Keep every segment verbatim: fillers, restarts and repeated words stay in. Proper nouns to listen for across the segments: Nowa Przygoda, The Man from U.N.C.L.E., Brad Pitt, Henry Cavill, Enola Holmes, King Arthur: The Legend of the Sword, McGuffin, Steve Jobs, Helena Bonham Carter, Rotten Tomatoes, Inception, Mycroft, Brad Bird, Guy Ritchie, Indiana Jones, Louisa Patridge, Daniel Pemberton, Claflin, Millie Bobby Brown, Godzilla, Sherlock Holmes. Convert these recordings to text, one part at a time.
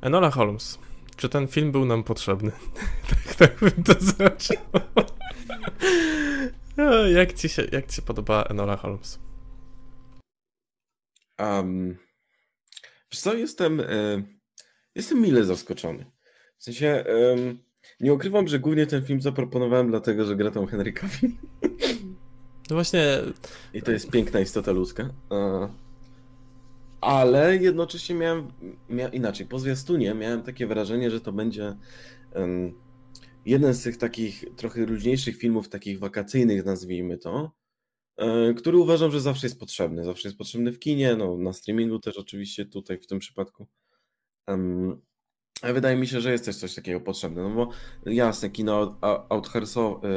Enola Holmes. Czy ten film był nam potrzebny? tak, tak bym to zaczął. jak, ci się, jak ci się podoba Enola Holmes? Um, wiesz co, jestem, y, jestem mile zaskoczony. W sensie, y, nie ukrywam, że głównie ten film zaproponowałem dlatego, że gra tam Henry Cavill. No właśnie... I to jest piękna istota ludzka. Ale jednocześnie miałem, miał, inaczej, po zwiastunie miałem takie wrażenie, że to będzie um, jeden z tych takich trochę luźniejszych filmów, takich wakacyjnych, nazwijmy to, um, który uważam, że zawsze jest potrzebny. Zawsze jest potrzebny w kinie, no, na streamingu też oczywiście tutaj w tym przypadku. Um, ale wydaje mi się, że jest też coś takiego potrzebne, no bo jasne, kino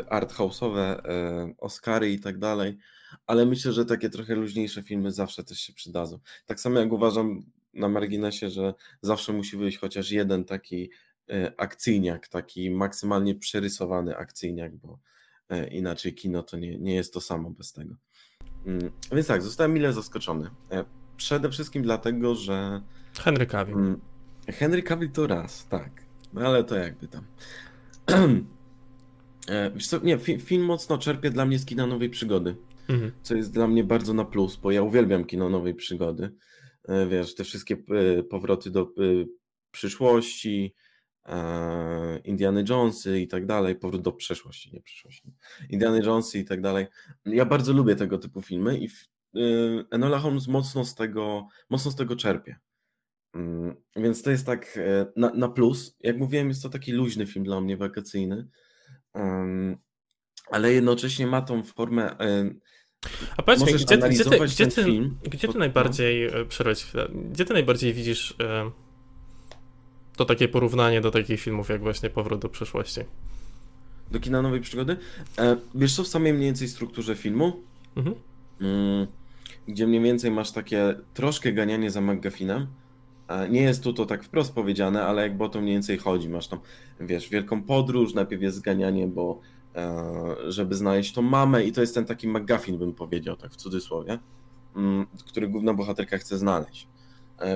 arthouse'owe, Oscary i tak dalej, ale myślę, że takie trochę luźniejsze filmy zawsze też się przydadzą. Tak samo jak uważam na marginesie, że zawsze musi wyjść chociaż jeden taki akcyjniak, taki maksymalnie przerysowany akcyjniak, bo inaczej kino to nie, nie jest to samo bez tego. Więc tak, zostałem mile zaskoczony. Przede wszystkim dlatego, że... Henry Cavill. Henry Cavill to raz, tak. No ale to jakby tam... Wiesz co, nie, film, film mocno czerpie dla mnie z kina Nowej Przygody. Co jest dla mnie bardzo na plus, bo ja uwielbiam kino Nowej Przygody. Wiesz, te wszystkie powroty do przyszłości, Indiana Jonesy i tak dalej, powrót do przeszłości, nie przyszłości, Indiana Jonesy i tak dalej. Ja bardzo lubię tego typu filmy i Enola Holmes mocno z tego, mocno z tego czerpie. Więc to jest tak na, na plus. Jak mówiłem, jest to taki luźny film dla mnie, wakacyjny. Ale jednocześnie ma tą formę. A powiedz mi, gdzie, gdzie, ty, gdzie, ty, film, gdzie ty najbardziej no. przerwać, gdzie ty najbardziej widzisz e, to takie porównanie do takich filmów jak właśnie Powrót do przyszłości? Do kina Nowej Przygody? E, wiesz co, w samej mniej więcej strukturze filmu, mhm. m, gdzie mniej więcej masz takie troszkę ganianie za McGuffinem. Nie jest tu to tak wprost powiedziane, ale jakby o to mniej więcej chodzi. Masz tam, wiesz, wielką podróż, najpierw jest zganianie, bo żeby znaleźć tą mamę i to jest ten taki McGuffin, bym powiedział, tak w cudzysłowie, który główna bohaterka chce znaleźć,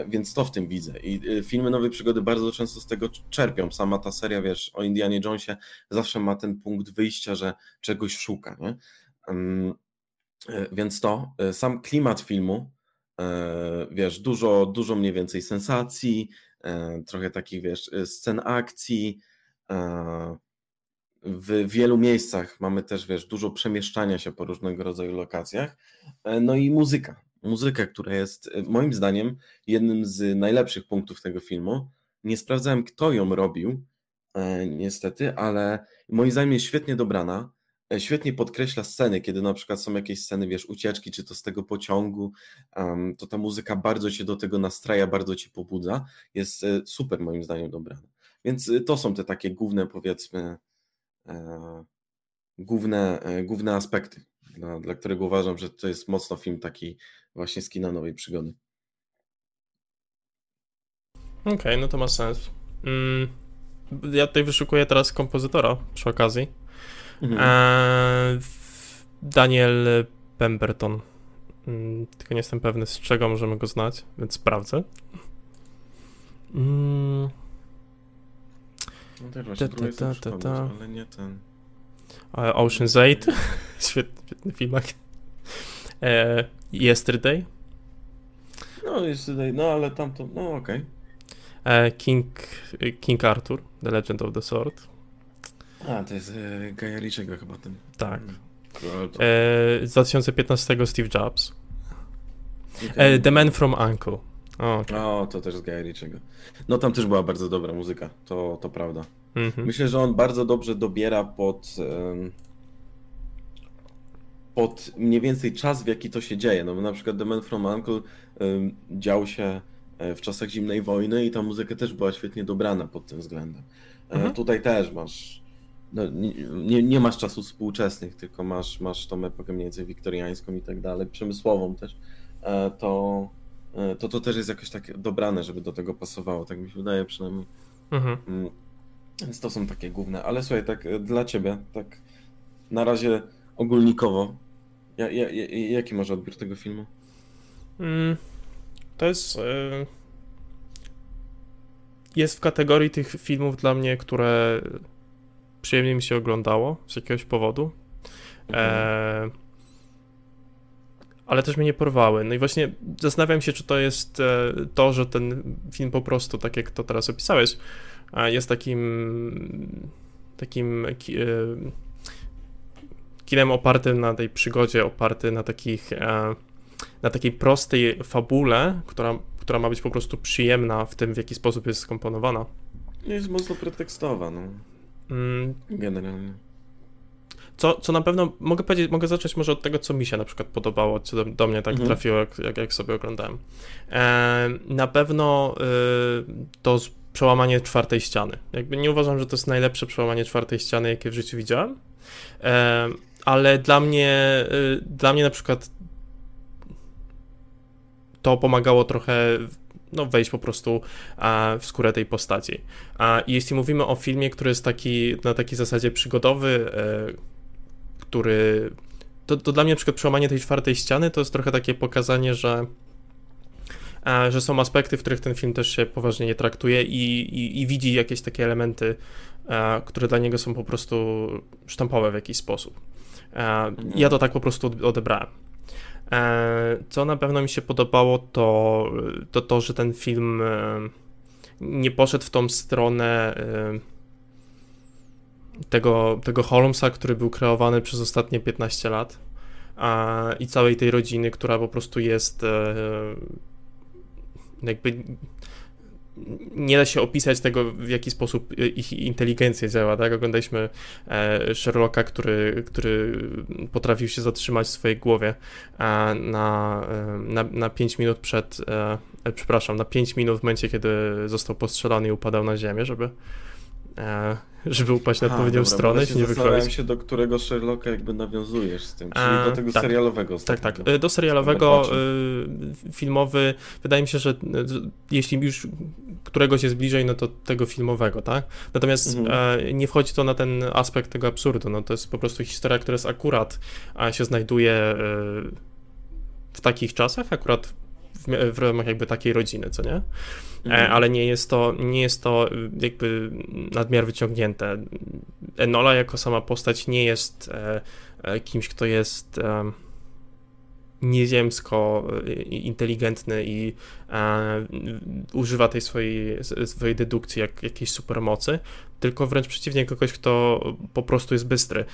więc to w tym widzę i filmy Nowej Przygody bardzo często z tego czerpią, sama ta seria, wiesz, o Indianie Jonesie zawsze ma ten punkt wyjścia, że czegoś szuka, nie? Więc to, sam klimat filmu, wiesz, dużo, dużo mniej więcej sensacji, trochę takich, wiesz, scen akcji. W wielu miejscach mamy też, wiesz, dużo przemieszczania się po różnego rodzaju lokacjach. No i muzyka. Muzyka, która jest moim zdaniem jednym z najlepszych punktów tego filmu. Nie sprawdzałem, kto ją robił, niestety, ale moim zdaniem jest świetnie dobrana. Świetnie podkreśla sceny, kiedy na przykład są jakieś sceny, wiesz, ucieczki, czy to z tego pociągu, to ta muzyka bardzo cię do tego nastraja, bardzo cię pobudza. Jest super moim zdaniem dobrana. Więc to są te takie główne, powiedzmy, Główne, główne aspekty, dla, dla którego uważam, że to jest mocno film taki właśnie z kina Nowej Przygody. Okej, okay, no to ma sens. Ja tutaj wyszukuję teraz kompozytora przy okazji. Mhm. Daniel Pemberton. Tylko nie jestem pewny, z czego możemy go znać, więc sprawdzę. Mm. No tak właśnie, ta, ta, ta, ta, ta. Ale nie ten. Ocean's osiem, świetny, świetny filmak. E, yesterday. No, Yesterday, no ale tamto, no okej. Okay. King, King Arthur, The Legend of the Sword. A, to jest e, Gaja Liczego chyba ten. Tak. E, z dwa tysiące piętnastego Steve Jobs. E, The Man from U N C L E O, okay. o, to też z Guy Ritchiego. No tam też była bardzo dobra muzyka, to, to prawda. Mm-hmm. Myślę, że on bardzo dobrze dobiera pod, um, pod mniej więcej czas, w jaki to się dzieje. No bo na przykład The Man from U N C L E um, działo się w czasach zimnej wojny i ta muzyka też była świetnie dobrana pod tym względem. Mm-hmm. E, tutaj też masz, no, nie, nie masz czasów współczesnych, tylko masz, masz tą epokę mniej więcej wiktoriańską i tak dalej, przemysłową też, e, to... to to też jest jakoś tak dobrane, żeby do tego pasowało, tak mi się wydaje przynajmniej. Mhm. Więc to są takie główne, ale słuchaj, tak dla ciebie, tak na razie ogólnikowo, ja, ja, ja, jaki masz odbiór tego filmu? To jest... jest w kategorii tych filmów dla mnie, które przyjemnie mi się oglądało z jakiegoś powodu. E, ale też mnie nie porwały. No i właśnie zastanawiam się, czy to jest to, że ten film po prostu, tak jak to teraz opisałeś, jest takim takim kinem opartym na tej przygodzie, oparty na takich na takiej prostej fabule, która, która ma być po prostu przyjemna w tym, w jaki sposób jest skomponowana. Jest mocno pretekstowa, no. Mm. Generalnie. Co, co na pewno, mogę powiedzieć, mogę zacząć może od tego, co mi się na przykład podobało, co do, do mnie tak mhm. trafiło, jak, jak, jak sobie oglądałem. E, na pewno y, to przełamanie czwartej ściany. Jakby nie uważam, że to jest najlepsze przełamanie czwartej ściany, jakie w życiu widziałem, e, ale dla mnie, y, dla mnie na przykład to pomagało trochę no, wejść po prostu a, w skórę tej postaci. A, i jeśli mówimy o filmie, który jest taki na takiej zasadzie przygodowy, y, który, to, to dla mnie na przykład przełamanie tej czwartej ściany to jest trochę takie pokazanie, że, że są aspekty, w których ten film też się poważnie nie traktuje i, i, i widzi jakieś takie elementy, które dla niego są po prostu sztampowe w jakiś sposób. Ja to tak po prostu odebrałem. Co na pewno mi się podobało, to to, to że ten film nie poszedł w tą stronę Tego, tego Holmesa, który był kreowany przez ostatnie piętnaście lat a, i całej tej rodziny, która po prostu jest e, jakby nie da się opisać tego, w jaki sposób ich inteligencja działa, tak? Oglądaliśmy e, Sherlocka, który, który potrafił się zatrzymać w swojej głowie a, na, na, na pięć minut przed, e, przepraszam, na pięć minut w momencie, kiedy został postrzelany i upadał na ziemię, żeby e, żeby upaść na odpowiednią dobra, stronę, ja się nie wykrwawić. się, do którego Sherlocka jakby nawiązujesz z tym, czyli do tego tak, serialowego. Tak, tak, do serialowego, filmowy, wydaje mi się, że jeśli już któregoś jest bliżej, no to tego filmowego, tak? Natomiast mhm. nie wchodzi to na ten aspekt tego absurdu, no to jest po prostu historia, która jest akurat, a się znajduje w takich czasach, akurat w ramach jakby takiej rodziny, co nie? Mhm. Ale nie jest to, nie jest to jakby nadmiar wyciągnięte. Enola jako sama postać nie jest kimś, kto jest nieziemsko inteligentny i używa tej swojej, swojej dedukcji jak jakiejś supermocy, tylko wręcz przeciwnie, kogoś, kto po prostu jest bystry.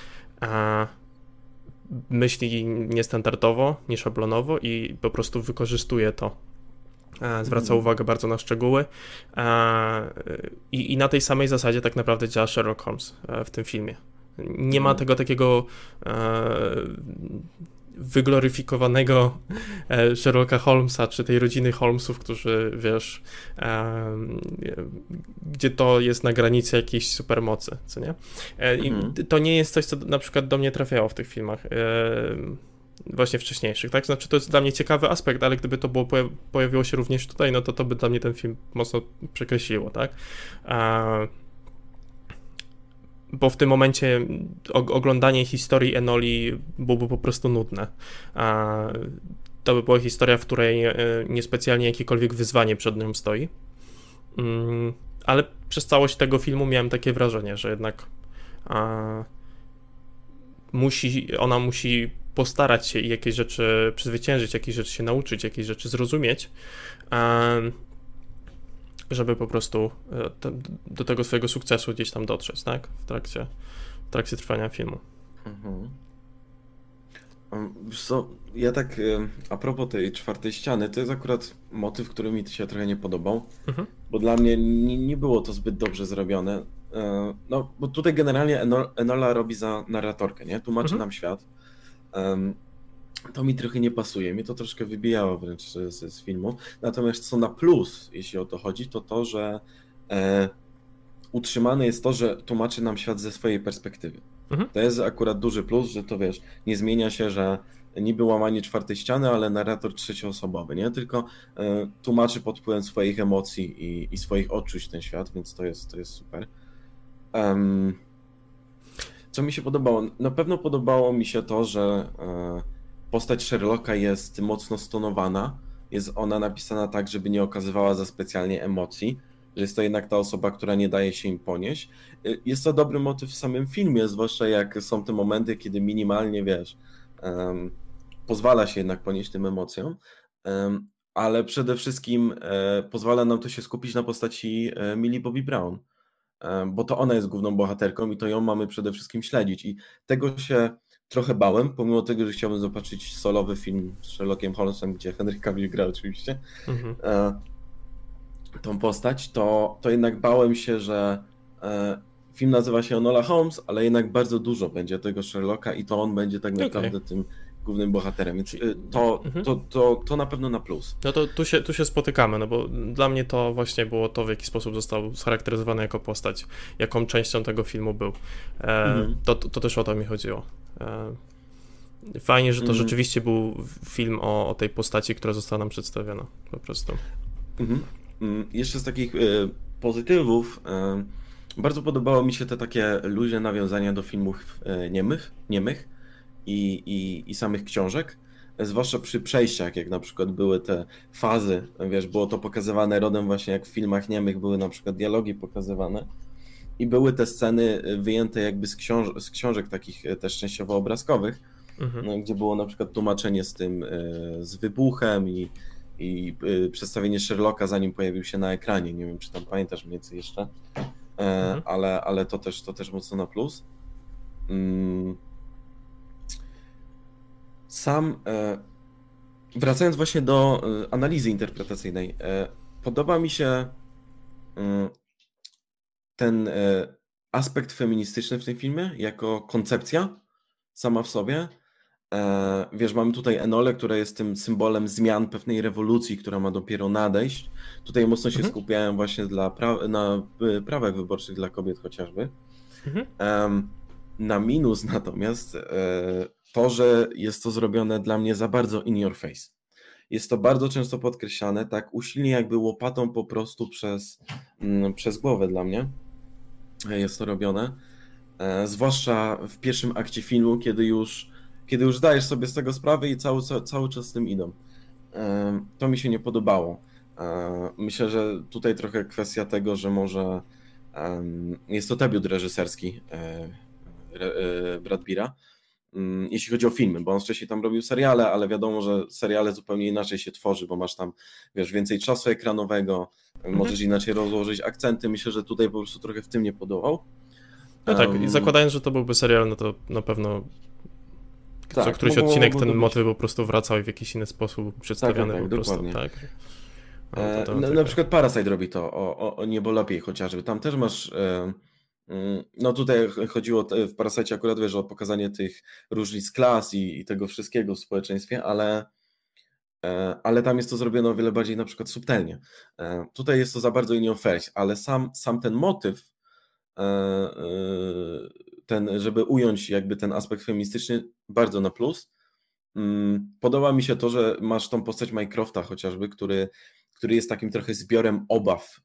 Myśli niestandardowo, nieszablonowo i po prostu wykorzystuje to. Zwraca hmm. uwagę bardzo na szczegóły I, i na tej samej zasadzie tak naprawdę działa Sherlock Holmes w tym filmie. Nie ma tego takiego wygloryfikowanego Sherlocka Holmesa, czy tej rodziny Holmesów, którzy, wiesz, gdzie to jest na granicy jakiejś supermocy, co nie? I to nie jest coś, co na przykład do mnie trafiało w tych filmach, właśnie wcześniejszych, tak? Znaczy to jest dla mnie ciekawy aspekt, ale gdyby to było, pojawiło się również tutaj, no to to by dla mnie ten film mocno przekreśliło, tak? Bo w tym momencie oglądanie historii Enoli byłoby po prostu nudne. To by była historia, w której niespecjalnie jakiekolwiek wyzwanie przed nią stoi. Ale przez całość tego filmu miałem takie wrażenie, że jednak musi, ona musi postarać się i jakieś rzeczy przezwyciężyć, jakieś rzeczy się nauczyć, jakieś rzeczy zrozumieć, żeby po prostu do tego swojego sukcesu gdzieś tam dotrzeć, tak? W trakcie, w trakcie trwania filmu. Mhm. Wiesz co, ja tak a propos tej czwartej ściany, to jest akurat motyw, który mi się trochę nie podobał, mhm. bo dla mnie nie, nie było to zbyt dobrze zrobione. No, bo tutaj generalnie Enola robi za narratorkę, nie? Tłumaczy mhm. nam świat. To mi trochę nie pasuje, mnie to troszkę wybijało wręcz z, z filmu. Natomiast co na plus, jeśli o to chodzi, to to, że e, utrzymane jest to, że tłumaczy nam świat ze swojej perspektywy. Mhm. To jest akurat duży plus, że to wiesz, nie zmienia się, że niby łamanie czwartej ściany, ale narrator trzecioosobowy, nie? Tylko e, tłumaczy pod wpływem swoich emocji i, i swoich odczuć ten świat, więc to jest, to jest super. Um, co mi się podobało? Na pewno podobało mi się to, że e, postać Sherlocka jest mocno stonowana, jest ona napisana tak, żeby nie okazywała za specjalnie emocji, że jest to jednak ta osoba, która nie daje się im ponieść. Jest to dobry motyw w samym filmie, zwłaszcza jak są te momenty, kiedy minimalnie, wiesz, um, pozwala się jednak ponieść tym emocjom, um, ale przede wszystkim e, pozwala nam to się skupić na postaci e, Millie Bobby Brown, e, bo to ona jest główną bohaterką i to ją mamy przede wszystkim śledzić. I tego się trochę bałem, pomimo tego, że chciałbym zobaczyć solowy film z Sherlockiem Holmesem, gdzie Henry Cavill gra oczywiście, mhm. e, tą postać, to, to jednak bałem się, że e, film nazywa się Enola Holmes, ale jednak bardzo dużo będzie tego Sherlocka i to on będzie tak naprawdę okay. tym głównym bohaterem, więc to, to, to, to na pewno na plus. No to tu się, tu się spotykamy, no bo dla mnie to właśnie było to, w jaki sposób został scharakteryzowany jako postać, jaką częścią tego filmu był. E, mm-hmm. to, to też o to mi chodziło. E, fajnie, że to mm-hmm. rzeczywiście był film o, o tej postaci, która została nam przedstawiona po prostu. Mm-hmm. Jeszcze z takich y, pozytywów y, bardzo podobało mi się te takie luźne nawiązania do filmów y, niemych, niemych. I, i, i samych książek, zwłaszcza przy przejściach, jak na przykład były te fazy, wiesz, było to pokazywane rodem właśnie jak w filmach niemych, były na przykład dialogi pokazywane i były te sceny wyjęte jakby z, książ- z książek takich też częściowo obrazkowych, mhm. no, gdzie było na przykład tłumaczenie z tym, y, z wybuchem i, i y, przedstawienie Sherlocka, zanim pojawił się na ekranie, nie wiem, czy tam pamiętasz mniej więcej jeszcze, y, mhm. ale, ale to, też, to też mocno na plus. Mm. Sam, wracając właśnie do analizy interpretacyjnej, podoba mi się ten aspekt feministyczny w tym filmie jako koncepcja sama w sobie. Wiesz, mamy tutaj Enolę, która jest tym symbolem zmian, pewnej rewolucji, która ma dopiero nadejść. Tutaj mocno się mhm. skupiałem właśnie dla pra- na prawach wyborczych dla kobiet chociażby. Mhm. Na minus natomiast to, że jest to zrobione dla mnie za bardzo in your face. Jest to bardzo często podkreślane, tak usilnie jakby łopatą po prostu przez, mm, przez głowę dla mnie jest to robione. E, zwłaszcza w pierwszym akcie filmu, kiedy już, kiedy już zdajesz sobie z tego sprawę i cały, cały czas z tym idą. E, to mi się nie podobało. E, myślę, że tutaj trochę kwestia tego, że może e, jest to debiut reżyserski e, e, Brad Pitta, jeśli chodzi o filmy, bo on wcześniej tam robił seriale, ale wiadomo, że seriale zupełnie inaczej się tworzy, bo masz tam, wiesz, więcej czasu ekranowego, mhm. możesz inaczej rozłożyć akcenty. Myślę, że tutaj po prostu trochę w tym nie podobał. No tak, um... zakładając, że to byłby serial, no to na pewno tak, co któryś odcinek ten motyw po prostu wracał i w jakiś inny sposób przedstawiany tak, tak, po prostu. Dokładnie. Tak. O, to, to, to, na, tak. na przykład Parasite robi to, o, o, o niebo lepiej chociażby. Tam też masz... Yy... No tutaj chodziło w Parasite akurat, wiesz, o pokazanie tych różnic klas i, i tego wszystkiego w społeczeństwie, ale, ale tam jest to zrobione o wiele bardziej na przykład subtelnie. Tutaj jest to za bardzo in your face, ale sam, sam ten motyw, ten, żeby ująć jakby ten aspekt feministyczny, bardzo na plus. Podoba mi się to, że masz tą postać Mycrofta chociażby, który, który jest takim trochę zbiorem obaw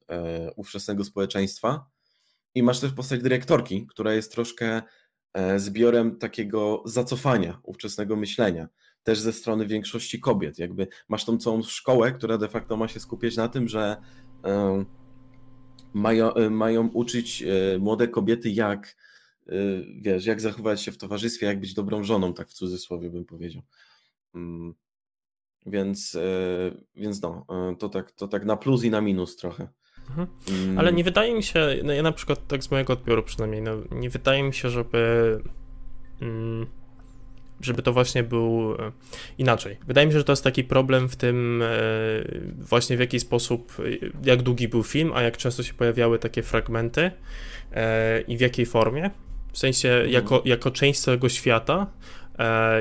ówczesnego społeczeństwa. I masz też postać dyrektorki, która jest troszkę zbiorem takiego zacofania ówczesnego myślenia, też ze strony większości kobiet. Jakby masz tą całą szkołę, która de facto ma się skupiać na tym, że mają, mają uczyć młode kobiety, jak, wiesz, jak zachowywać się w towarzystwie, jak być dobrą żoną, tak w cudzysłowie bym powiedział. Więc, więc no, to tak, to tak na plus i na minus trochę. Mhm. Ale nie wydaje mi się, no ja na przykład tak z mojego odbioru przynajmniej, no nie wydaje mi się, żeby żeby to właśnie był inaczej. Wydaje mi się, że to jest taki problem w tym właśnie w jaki sposób, jak długi był film, a jak często się pojawiały takie fragmenty i w jakiej formie. W sensie jako, jako część całego świata,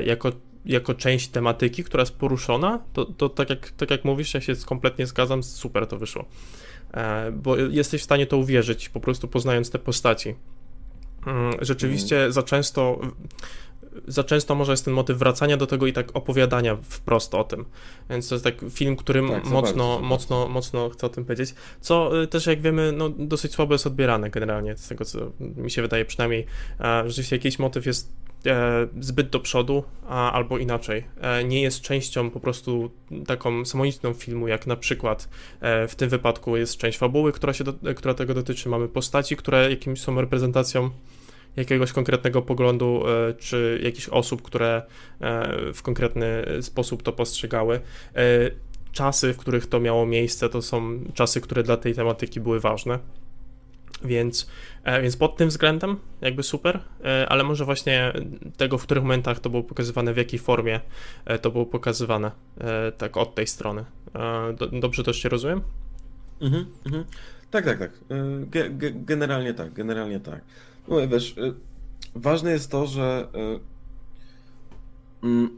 jako jako część tematyki, która jest poruszona, to, to tak, jak, tak jak mówisz, ja się kompletnie zgadzam, super to wyszło. Bo jesteś w stanie to uwierzyć, po prostu poznając te postaci. Rzeczywiście za często, za często może jest ten motyw wracania do tego i tak opowiadania wprost o tym. Więc to jest tak film, którym tak, mocno, mocno, mocno chcę o tym powiedzieć. Co też, jak wiemy, no, dosyć słabo jest odbierane generalnie, z tego co mi się wydaje przynajmniej. Rzeczywiście jakiś motyw jest e, zbyt do przodu, a, albo inaczej. E, nie jest częścią po prostu taką samoistną filmu, jak na przykład e, w tym wypadku jest część fabuły, która, się do, która tego dotyczy. Mamy postaci, które jakimś są reprezentacją jakiegoś konkretnego poglądu, e, czy jakichś osób, które e, w konkretny sposób to postrzegały. E, czasy, w których to miało miejsce, to są czasy, które dla tej tematyki były ważne. Więc, więc pod tym względem jakby super, ale może właśnie tego, w których momentach to było pokazywane, w jakiej formie to było pokazywane, tak od tej strony. Dobrze to się rozumiem? Mhm, mhm. Tak, tak, tak. Ge- ge- generalnie tak, generalnie tak. No wiesz, ważne jest to, że,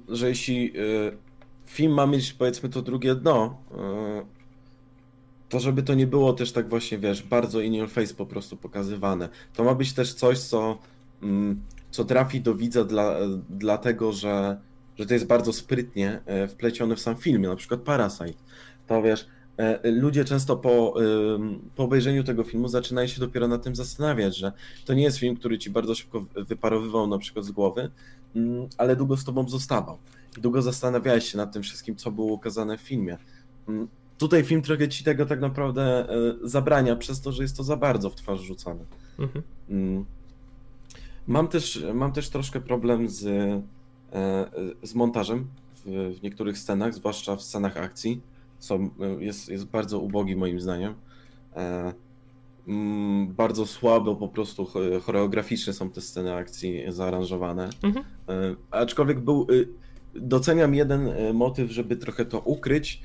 że jeśli film ma mieć, powiedzmy, to drugie dno, to żeby to nie było też tak właśnie, wiesz, bardzo in your face po prostu pokazywane. To ma być też coś, co, co trafi do widza dla, dlatego, że, że to jest bardzo sprytnie wplecione w sam film, na przykład Parasite. To wiesz, ludzie często po, po obejrzeniu tego filmu zaczynają się dopiero nad tym zastanawiać, że to nie jest film, który ci bardzo szybko wyparowywał na przykład z głowy, ale długo z tobą zostawał. I długo zastanawiałeś się nad tym wszystkim, co było ukazane w filmie. Tutaj film trochę ci tego tak naprawdę zabrania, przez to, że jest to za bardzo w twarz rzucane. Mhm. Mam też, mam też troszkę problem z, z montażem w, w niektórych scenach, zwłaszcza w scenach akcji, co jest, jest bardzo ubogi moim zdaniem. Bardzo słabo po prostu choreograficznie są te sceny akcji zaaranżowane. Mhm. Aczkolwiek był, doceniam jeden motyw, żeby trochę to ukryć,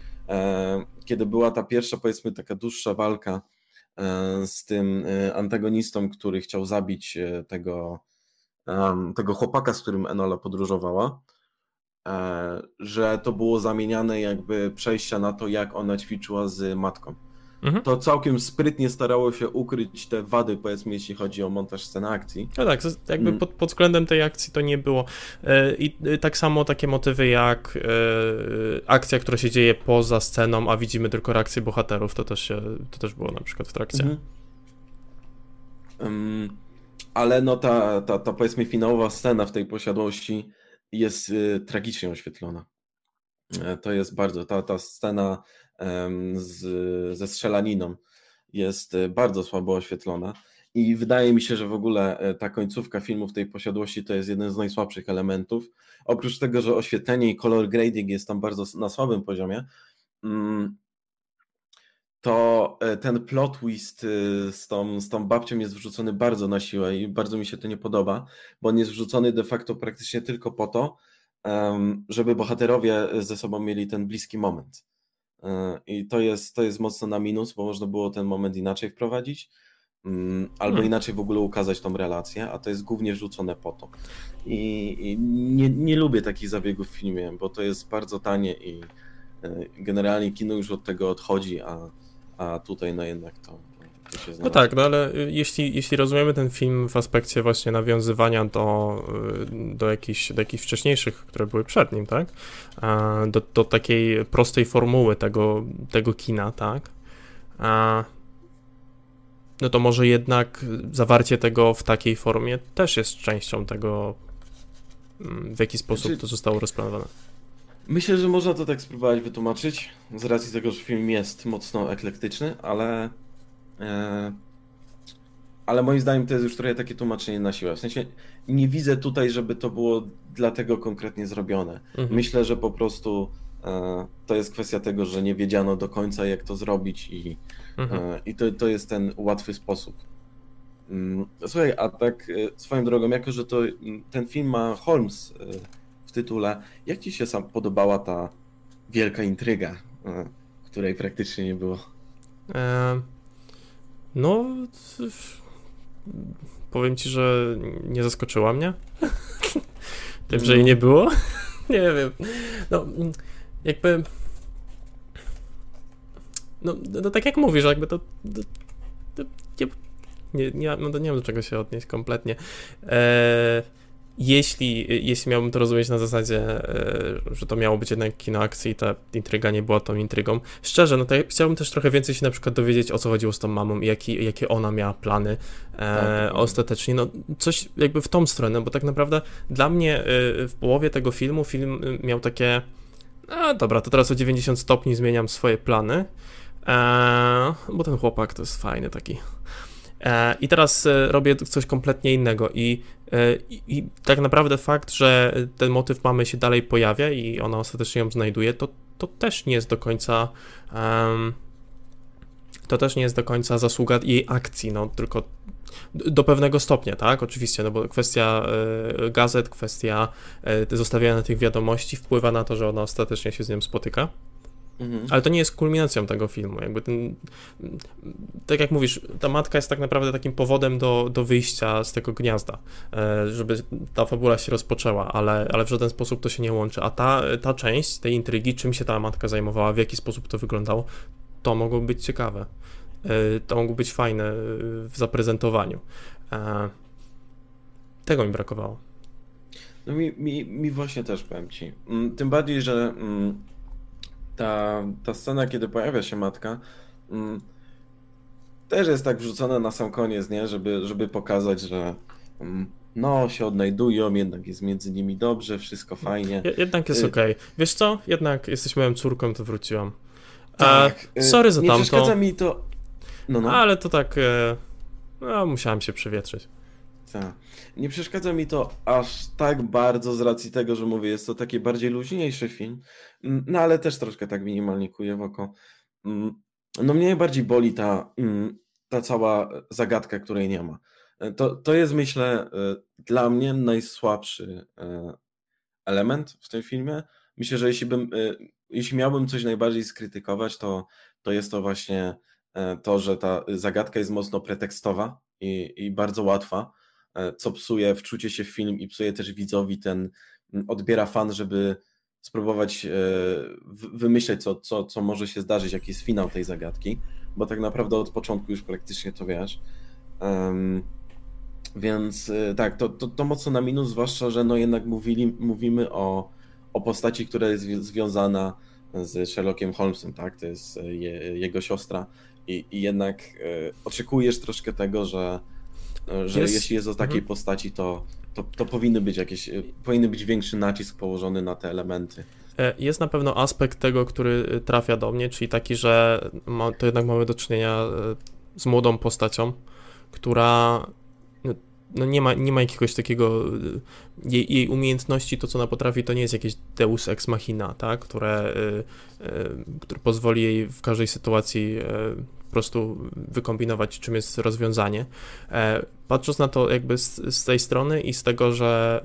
kiedy była ta pierwsza, powiedzmy, taka dłuższa walka z tym antagonistą, który chciał zabić tego, tego chłopaka, z którym Enola podróżowała, że to było zamieniane jakby przejścia na to, jak ona ćwiczyła z matką. Mhm. To całkiem sprytnie starało się ukryć te wady, powiedzmy, jeśli chodzi o montaż scen akcji. No tak, jakby pod, pod względem tej akcji to nie było. I tak samo takie motywy jak akcja, która się dzieje poza sceną, a widzimy tylko reakcję bohaterów, to też, się, to też było na przykład w trakcie. Mhm. Um, ale no ta, ta, ta, powiedzmy, finałowa scena w tej posiadłości jest tragicznie oświetlona. To jest bardzo, ta, ta scena Z, ze strzelaniną jest bardzo słabo oświetlona i wydaje mi się, że w ogóle ta końcówka filmu w tej posiadłości to jest jeden z najsłabszych elementów. Oprócz tego, że oświetlenie i color grading jest tam bardzo na słabym poziomie, to ten plot twist z tą, z tą babcią jest wrzucony bardzo na siłę i bardzo mi się to nie podoba, bo on jest wrzucony de facto praktycznie tylko po to, żeby bohaterowie ze sobą mieli ten bliski moment. I to jest, to jest mocno na minus, bo można było ten moment inaczej wprowadzić, albo hmm. inaczej w ogóle ukazać tą relację, a to jest głównie rzucone po to. I, i nie, nie lubię takich zabiegów w filmie, bo to jest bardzo tanie i generalnie kino już od tego odchodzi, a, a tutaj no jednak to... No tak, no ale jeśli, jeśli rozumiemy ten film w aspekcie właśnie nawiązywania do, do, jakichś, do jakichś wcześniejszych, które były przed nim, tak? Do, do takiej prostej formuły tego, tego kina, tak? No to może jednak zawarcie tego w takiej formie też jest częścią tego, w jaki sposób to zostało rozplanowane. Myślę, że można to tak spróbować wytłumaczyć, z racji tego, że film jest mocno eklektyczny, ale... ale moim zdaniem to jest już trochę takie tłumaczenie na siłę. W sensie nie widzę tutaj, żeby to było dla tego konkretnie zrobione. Mhm. Myślę, że po prostu to jest kwestia tego, że nie wiedziano do końca, jak to zrobić i, mhm. i to, to jest ten łatwy sposób. Słuchaj, a tak swoją drogą, jako że to, ten film ma Holmes w tytule, jak ci się sam podobała ta wielka intryga, której praktycznie nie było? E- No, powiem ci, że nie zaskoczyła mnie, tym, no. że jej nie było, nie wiem, no jakby, no, no tak jak mówisz, jakby to, to, to nie, nie, nie, no, nie mam do czego się odnieść kompletnie, eee, Jeśli, jeśli miałbym to rozumieć na zasadzie, że to miało być jednak kino akcji i ta intryga nie była tą intrygą. Szczerze, no to ja chciałbym też trochę więcej się na przykład dowiedzieć, o co chodziło z tą mamą i jaki, jakie ona miała plany e, ostatecznie. No coś jakby w tą stronę, bo tak naprawdę dla mnie w połowie tego filmu film miał takie, no dobra, to teraz o dziewięćdziesiąt stopni zmieniam swoje plany, e, bo ten chłopak to jest fajny taki. I teraz robię coś kompletnie innego i, i, i tak naprawdę fakt, że ten motyw mamy się dalej pojawia i ona ostatecznie ją znajduje, to, to też nie jest do końca um, to też nie jest do końca zasługa jej akcji, no tylko do pewnego stopnia, tak, oczywiście, no bo kwestia y, gazet, kwestia y, zostawiania tych wiadomości wpływa na to, że ona ostatecznie się z nią spotyka. Mhm. Ale to nie jest kulminacją tego filmu, jakby ten, tak jak mówisz, ta matka jest tak naprawdę takim powodem do, do wyjścia z tego gniazda, żeby ta fabula się rozpoczęła, ale, ale w żaden sposób to się nie łączy, a ta, ta część tej intrygi, czym się ta matka zajmowała, w jaki sposób to wyglądało, to mogło być ciekawe, to mogło być fajne w zaprezentowaniu. Tego mi brakowało. No mi, mi, mi właśnie też, powiem ci, tym bardziej, że Ta, ta scena, kiedy pojawia się matka, mm, też jest tak wrzucona na sam koniec, nie? Żeby, żeby pokazać, że mm, no, się odnajdują, jednak jest między nimi dobrze, wszystko fajnie. Jednak jest okej. Okay. Wiesz co? Jednak jesteś moją córką, to wróciłam. Tak. E, sorry za nie tamto. Nie przeszkadza mi to... No, no. Ale to tak... E, no, musiałem się przewietrzyć. Tak. Nie przeszkadza mi to aż tak bardzo z racji tego, że mówię, jest to taki bardziej luźniejszy film, no ale też troszkę tak minimalnie kuje w oko. No mnie najbardziej boli ta, ta cała zagadka, której nie ma. To, to jest, myślę, dla mnie najsłabszy element w tym filmie. Myślę, że jeśli, bym, jeśli miałbym coś najbardziej skrytykować, to, to jest to właśnie to, że ta zagadka jest mocno pretekstowa i, i bardzo łatwa, co psuje wczucie się w film i psuje też widzowi ten, odbiera fan, żeby spróbować wymyśleć, co, co, co może się zdarzyć, jaki jest finał tej zagadki, bo tak naprawdę od początku już praktycznie to wiesz. Um, więc tak, to, to, to mocno na minus, zwłaszcza, że no jednak mówili, mówimy o, o postaci, która jest związana z Sherlockiem Holmesem, tak? To jest je, jego siostra i, i jednak y, oczekujesz troszkę tego, że że jest. Jeśli jest o takiej mhm. postaci, to, to, to powinny być jakieś, powinny być większy nacisk położony na te elementy. Jest na pewno aspekt tego, który trafia do mnie, czyli taki, że ma, to jednak mamy do czynienia z młodą postacią, która no nie, ma, nie ma jakiegoś takiego, jej, jej umiejętności, to co ona potrafi, to nie jest jakieś deus ex machina, tak? które, które pozwoli jej w każdej sytuacji po prostu wykombinować, czym jest rozwiązanie. Patrząc na to jakby z, z tej strony i z tego, że,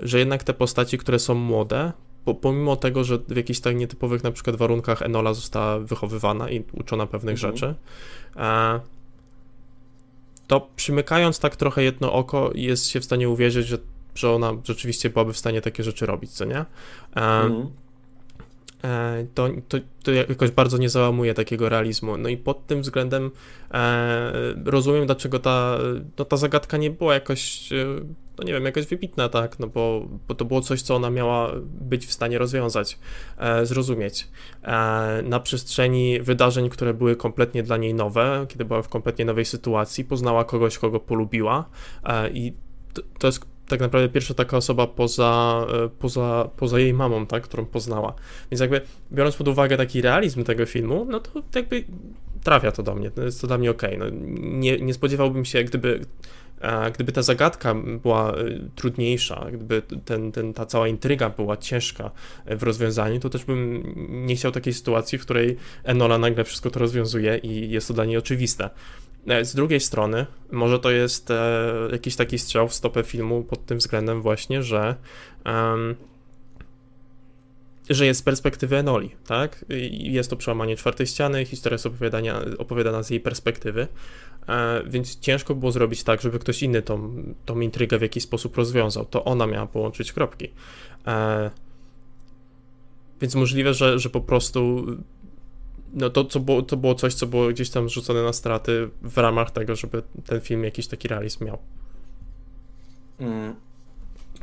że jednak te postaci, które są młode, pomimo tego, że w jakichś tak nietypowych na przykład warunkach Enola została wychowywana i uczona pewnych mhm. rzeczy, to przymykając tak trochę jedno oko, jest się w stanie uwierzyć, że, że ona rzeczywiście byłaby w stanie takie rzeczy robić, co nie? Mhm. To, to, to jakoś bardzo nie załamuje takiego realizmu. No i pod tym względem e, rozumiem, dlaczego ta, no ta zagadka nie była jakoś, no nie wiem, jakoś wybitna, tak, no bo, bo to było coś, co ona miała być w stanie rozwiązać, e, zrozumieć. E, na przestrzeni wydarzeń, które były kompletnie dla niej nowe, kiedy była w kompletnie nowej sytuacji, poznała kogoś, kogo polubiła e, i to, to jest tak naprawdę pierwsza taka osoba poza, poza, poza jej mamą, tak, którą poznała. Więc jakby biorąc pod uwagę taki realizm tego filmu, no to jakby trafia to do mnie, to jest to dla mnie okej. Okay. No, nie, nie spodziewałbym się, gdyby, gdyby ta zagadka była trudniejsza, gdyby ten, ten, ta cała intryga była ciężka w rozwiązaniu, to też bym nie chciał takiej sytuacji, w której Enola nagle wszystko to rozwiązuje i jest to dla niej oczywiste. Z drugiej strony, może to jest e, jakiś taki strzał w stopę filmu pod tym względem właśnie, że, um, że jest z perspektywy Enoli, tak? I jest to przełamanie czwartej ściany, historia jest opowiadania, opowiadana z jej perspektywy, e, więc ciężko było zrobić tak, żeby ktoś inny tą, tą intrygę w jakiś sposób rozwiązał. To ona miała połączyć kropki. E, więc możliwe, że, że po prostu... No to, co było, to było coś, co było gdzieś tam rzucone na straty w ramach tego, żeby ten film jakiś taki realizm miał.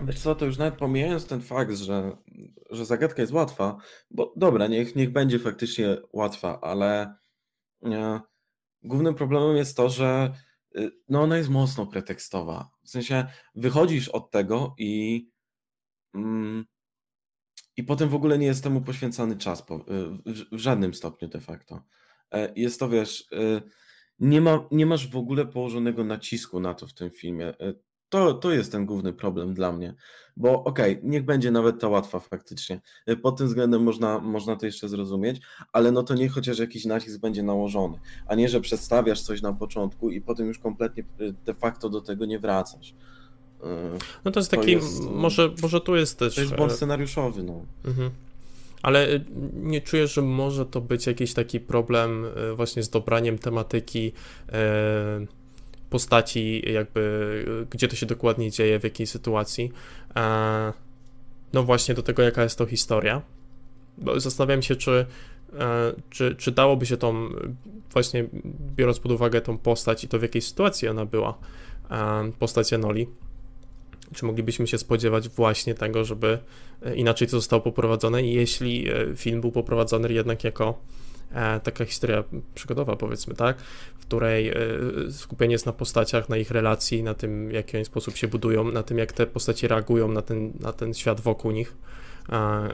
Wiesz co, to już nawet pomijając ten fakt, że, że zagadka jest łatwa, bo dobra, niech, niech będzie faktycznie łatwa, ale nie, głównym problemem jest to, że no ona jest mocno pretekstowa. W sensie wychodzisz od tego i, mm, i potem w ogóle nie jest temu poświęcany czas po, w, w żadnym stopniu de facto. Jest to, wiesz, nie, ma, nie masz w ogóle położonego nacisku na to w tym filmie. To, to jest ten główny problem dla mnie, bo okej, okay, niech będzie nawet ta łatwa faktycznie. Pod tym względem można, można to jeszcze zrozumieć, ale no to niech chociaż jakiś nacisk będzie nałożony, a nie, że przedstawiasz coś na początku i potem już kompletnie de facto do tego nie wracasz. No to jest to taki, jest, może, może tu jest też... To jest błąd scenariuszowy, no. Mhm. Ale nie czujesz, że może to być jakiś taki problem właśnie z dobraniem tematyki, postaci, jakby gdzie to się dokładnie dzieje, w jakiej sytuacji. No właśnie do tego, jaka jest to historia. Bo zastanawiam się, czy, czy, czy dałoby się tą, właśnie biorąc pod uwagę tą postać i to, w jakiej sytuacji ona była, postać Enoli, czy moglibyśmy się spodziewać właśnie tego, żeby inaczej to zostało poprowadzone, jeśli film był poprowadzony jednak jako taka historia przygodowa, powiedzmy, tak, w której skupienie jest na postaciach, na ich relacji, na tym, w jaki sposób się budują, na tym, jak te postacie reagują na ten, na ten świat wokół nich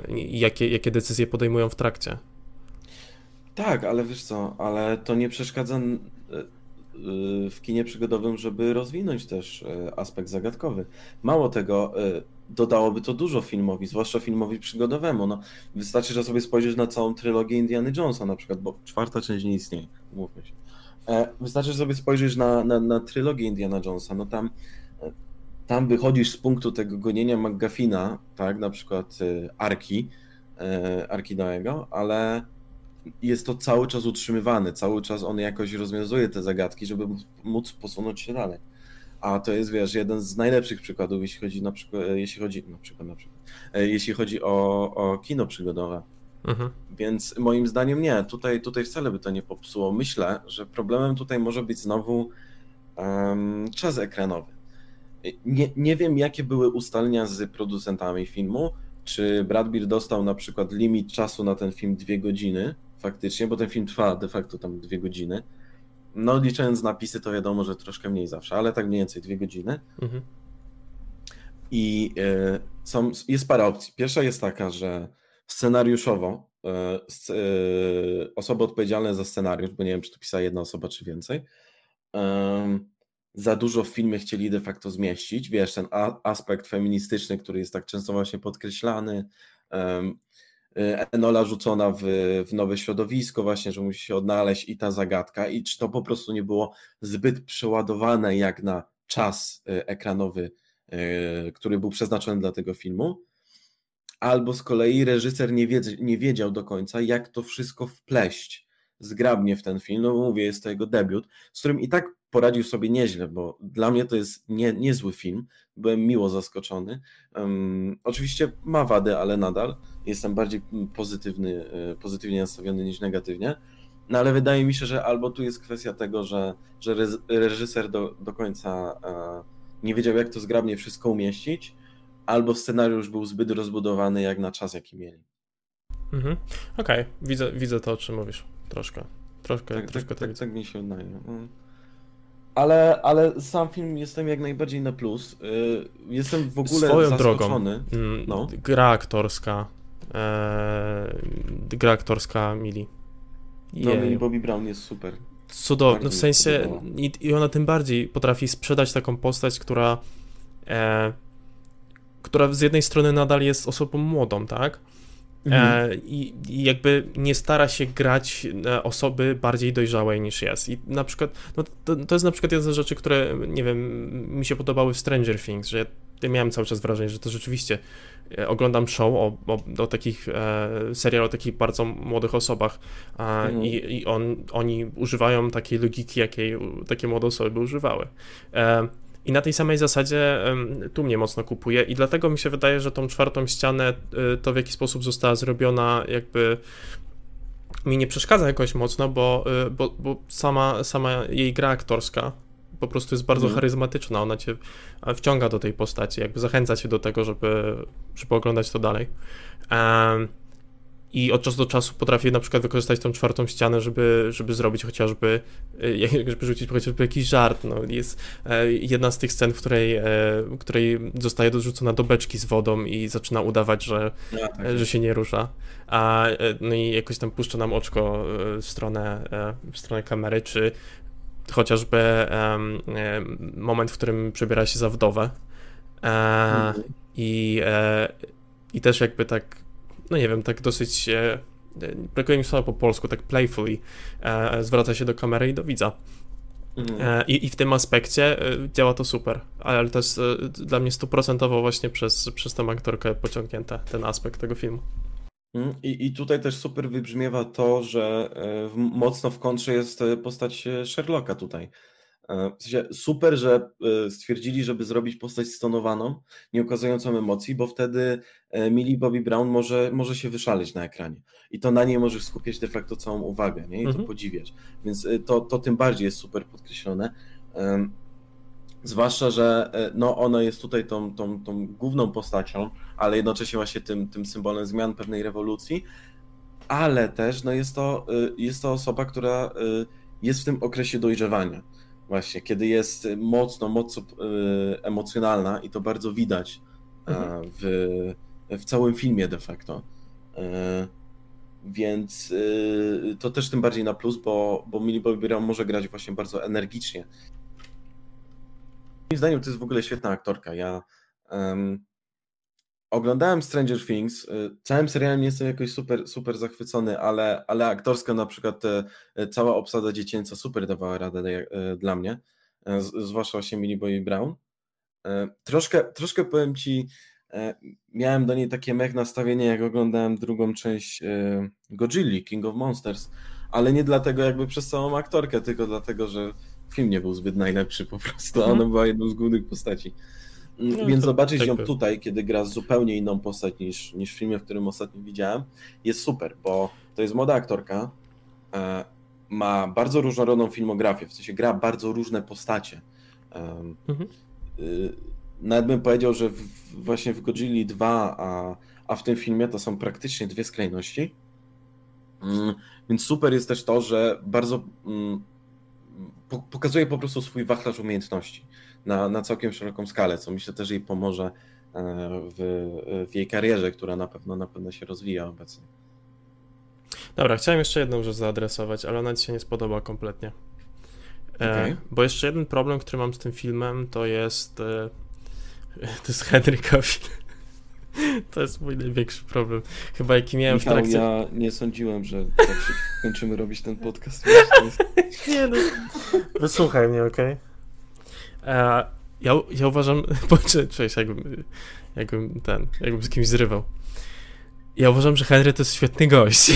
i jakie, jakie decyzje podejmują w trakcie. Tak, ale wiesz co, ale to nie przeszkadza w kinie przygodowym, żeby rozwinąć też aspekt zagadkowy. Mało tego, dodałoby to dużo filmowi, zwłaszcza filmowi przygodowemu. No, wystarczy, że sobie spojrzysz na całą trylogię Indiana Jonesa na przykład, bo czwarta część nie istnieje, mówmy się. Wystarczy, że sobie spojrzysz na, na, na trylogię Indiana Jonesa, no tam, tam wychodzisz z punktu tego gonienia McGuffina, tak, na przykład Arki, Arki Noego, ale jest to cały czas utrzymywane, cały czas on jakoś rozwiązuje te zagadki, żeby móc posunąć się dalej. A to jest, wiesz, jeden z najlepszych przykładów, jeśli chodzi na przykład, jeśli chodzi, na przykład, na przykład, jeśli chodzi o, o kino przygodowe. Mhm. Więc moim zdaniem nie, tutaj, tutaj wcale by to nie popsuło. Myślę, że problemem tutaj może być znowu um, czas ekranowy. Nie, nie wiem, jakie były ustalenia z producentami filmu, czy Brad Bird dostał na przykład limit czasu na ten film dwie godziny, faktycznie, bo ten film trwa de facto tam dwie godziny. No licząc napisy, to wiadomo, że troszkę mniej zawsze, ale tak mniej więcej dwie godziny. Mhm. I są, jest parę opcji. Pierwsza jest taka, że scenariuszowo osoby odpowiedzialne za scenariusz, bo nie wiem, czy to pisała jedna osoba, czy więcej, za dużo w filmie chcieli de facto zmieścić. Wiesz, ten aspekt feministyczny, który jest tak często właśnie podkreślany, Enola rzucona w, w nowe środowisko właśnie, że musi się odnaleźć i ta zagadka, i czy to po prostu nie było zbyt przeładowane jak na czas ekranowy, który był przeznaczony dla tego filmu, albo z kolei reżyser nie, wiedz, nie wiedział do końca, jak to wszystko wpleść zgrabnie w ten film. No mówię, jest to jego debiut, z którym i tak poradził sobie nieźle, bo dla mnie to jest nie, niezły film, byłem miło zaskoczony. Um, oczywiście ma wady, ale nadal jestem bardziej pozytywny, pozytywnie nastawiony niż negatywnie, no ale wydaje mi się, że albo tu jest kwestia tego, że, że reżyser do, do końca nie wiedział, jak to zgrabnie wszystko umieścić, albo scenariusz był zbyt rozbudowany jak na czas, jaki mieli. Mhm. Okej, okay. widzę, widzę to, o czym mówisz. Troszkę, troszkę, tak, troszkę tak, tak, tak, tak mi się wydaje. Ale, ale sam film jestem jak najbardziej na plus. Jestem w ogóle swoją zaskoczony. Drogą, no. Gra aktorska. Ee, gra aktorska Millie. No, Millie Bobby Brown jest super. Cudowna, w sensie i, i ona tym bardziej potrafi sprzedać taką postać, która, e, która z jednej strony nadal jest osobą młodą, tak? Mhm. I, I jakby nie stara się grać osoby bardziej dojrzałej niż jest. I na przykład, no to, to jest na przykład jedna z rzeczy, które, nie wiem, mi się podobały w Stranger Things, że ja miałem cały czas wrażenie, że to rzeczywiście oglądam show o, o, o takich, e, serial o takich bardzo młodych osobach, a, mhm. i, i on, oni używają takiej logiki, jakiej takie młode osoby używały. E, I na tej samej zasadzie tu mnie mocno kupuje i dlatego mi się wydaje, że tą czwartą ścianę, to w jaki sposób została zrobiona, jakby mi nie przeszkadza jakoś mocno, bo, bo, bo sama, sama jej gra aktorska po prostu jest bardzo mm. charyzmatyczna, ona cię wciąga do tej postaci, jakby zachęca cię do tego, żeby, żeby oglądać to dalej. Um, I od czasu do czasu potrafię na przykład wykorzystać tą czwartą ścianę, żeby, żeby zrobić chociażby, żeby rzucić chociażby jakiś żart. No, jest jedna z tych scen, w której, w której zostaje dorzucona do beczki z wodą i zaczyna udawać, że, ja, tak. że się nie rusza. A, no i jakoś tam puszcza nam oczko w stronę, w stronę kamery, czy chociażby moment, w którym przebiera się za wdowę. A, mhm. i, I też jakby tak no nie wiem, tak dosyć, e, brakuje mi słowa po polsku, tak playfully e, zwraca się do kamery i do widza. Mm. E, i, I w tym aspekcie e, działa to super, ale to jest e, dla mnie stuprocentowo właśnie przez, przez tę aktorkę pociągnięte, ten aspekt tego filmu. I, I tutaj też super wybrzmiewa to, że w, mocno w kontrze jest postać Sherlocka tutaj. W sensie super, że stwierdzili, żeby zrobić postać stonowaną, nie okazującą emocji, bo wtedy Millie Bobby Brown może, może się wyszaleć na ekranie i to na niej możesz skupiać de facto całą uwagę, nie? I mhm. to podziwiasz, więc to, to tym bardziej jest super podkreślone, zwłaszcza, że no ona jest tutaj tą, tą, tą główną postacią, ale jednocześnie właśnie tym, tym symbolem zmian, pewnej rewolucji, ale też no jest, to, jest to osoba, która jest w tym okresie dojrzewania. Właśnie, kiedy jest mocno, mocno emocjonalna i to bardzo widać mhm. w, w całym filmie de facto. Więc to też tym bardziej na plus, bo, bo Millie Bobby Brown może grać właśnie bardzo energicznie. Moim zdaniem to jest w ogóle świetna aktorka. Ja um, oglądałem Stranger Things, całym serialem nie jestem jakoś super, super zachwycony, ale, ale aktorska na przykład cała obsada dziecięca super dawała radę de, dla mnie, zwłaszcza właśnie Millie Bobby Brown. Troszkę, troszkę powiem ci, miałem do niej takie mech nastawienie, jak oglądałem drugą część Godzilli, King of Monsters, ale nie dlatego jakby przez całą aktorkę, tylko dlatego, że film nie był zbyt najlepszy po prostu, a ona była jedną z głównych postaci. No, więc zobaczyć tak ją by. tutaj, kiedy gra zupełnie inną postać niż, niż w filmie, w którym ostatnio widziałem, jest super, bo to jest młoda aktorka, e, ma bardzo różnorodną filmografię, w sensie gra bardzo różne postacie. E, mhm. e, nawet bym powiedział, że w, właśnie w Godzilli dwa, a, a w tym filmie to są praktycznie dwie skrajności, e, więc super jest też to, że bardzo m, po, pokazuje po prostu swój wachlarz umiejętności. Na, na całkiem szeroką skalę, co myślę też jej pomoże w, w jej karierze, która na pewno na pewno się rozwija obecnie. Dobra, chciałem jeszcze jedną rzecz zaadresować, ale ona ci się nie spodoba kompletnie. Okay. E, bo jeszcze jeden problem, który mam z tym filmem, to jest e, to jest Henry Cavill. To jest mój największy problem. Chyba jaki miałem Michał, w trakcie... ja nie sądziłem, że tak się kończymy robić ten podcast. Nie no. Wysłuchaj mnie, okej? Okay? Ja, ja uważam, cześć, jakbym, jakbym ten, jakbym z kimś zrywał. Ja uważam, że Henry to jest świetny gość,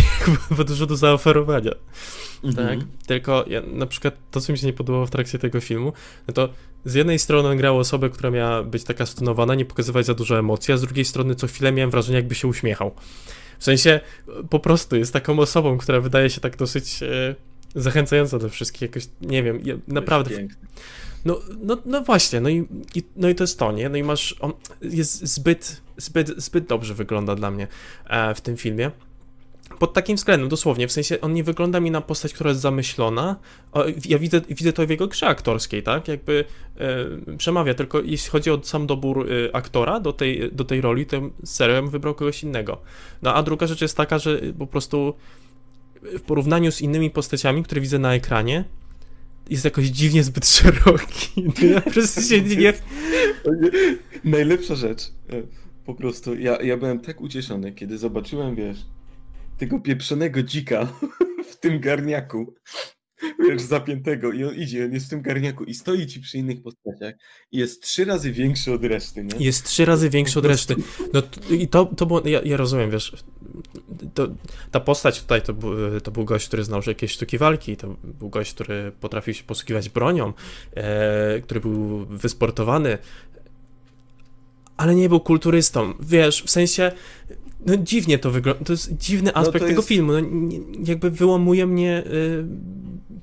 bo dużo do zaoferowania. Mm-hmm. Tak? Tylko ja, na przykład to, co mi się nie podobało w trakcie tego filmu, no to z jednej strony on grał osobę, która miała być taka stonowana, nie pokazywać za dużo emocji, a z drugiej strony co chwilę miałem wrażenie, jakby się uśmiechał. W sensie po prostu jest taką osobą, która wydaje się tak dosyć e, zachęcająca do wszystkich, jakoś, nie wiem, ja, naprawdę... No, no, no właśnie, no i, i, no i to jest to, nie? No i masz, on jest zbyt, zbyt, zbyt dobrze wygląda dla mnie e, w tym filmie. Pod takim względem, dosłownie, w sensie on nie wygląda mi na postać, która jest zamyślona. O, ja widzę, widzę to w jego grze aktorskiej, tak? Jakby e, przemawia, tylko jeśli chodzi o sam dobór e, aktora do tej, do tej roli, to serio bym wybrał kogoś innego. No a druga rzecz jest taka, że po prostu w porównaniu z innymi postaciami, które widzę na ekranie, jest jakoś dziwnie zbyt szeroki. Ja po prostu się nie... Najlepsza rzecz. Po prostu ja, ja byłem tak ucieszony, kiedy zobaczyłem, wiesz, tego pieprzonego dzika w tym garniaku. Wiesz, zapiętego. I on idzie, on jest w tym garniaku i stoi ci przy innych postaciach i jest trzy razy większy od reszty, nie? Jest trzy razy większy od reszty. No i to, to było... Ja, ja rozumiem, wiesz... To, ta postać tutaj to, to był gość, który znał jakieś sztuki walki, to był gość, który potrafił się posługiwać bronią, e, który był wysportowany, ale nie był kulturystą, wiesz, w sensie, no dziwnie to wygląda, to jest dziwny aspekt no tego jest... filmu, no, nie, jakby wyłamuje mnie y,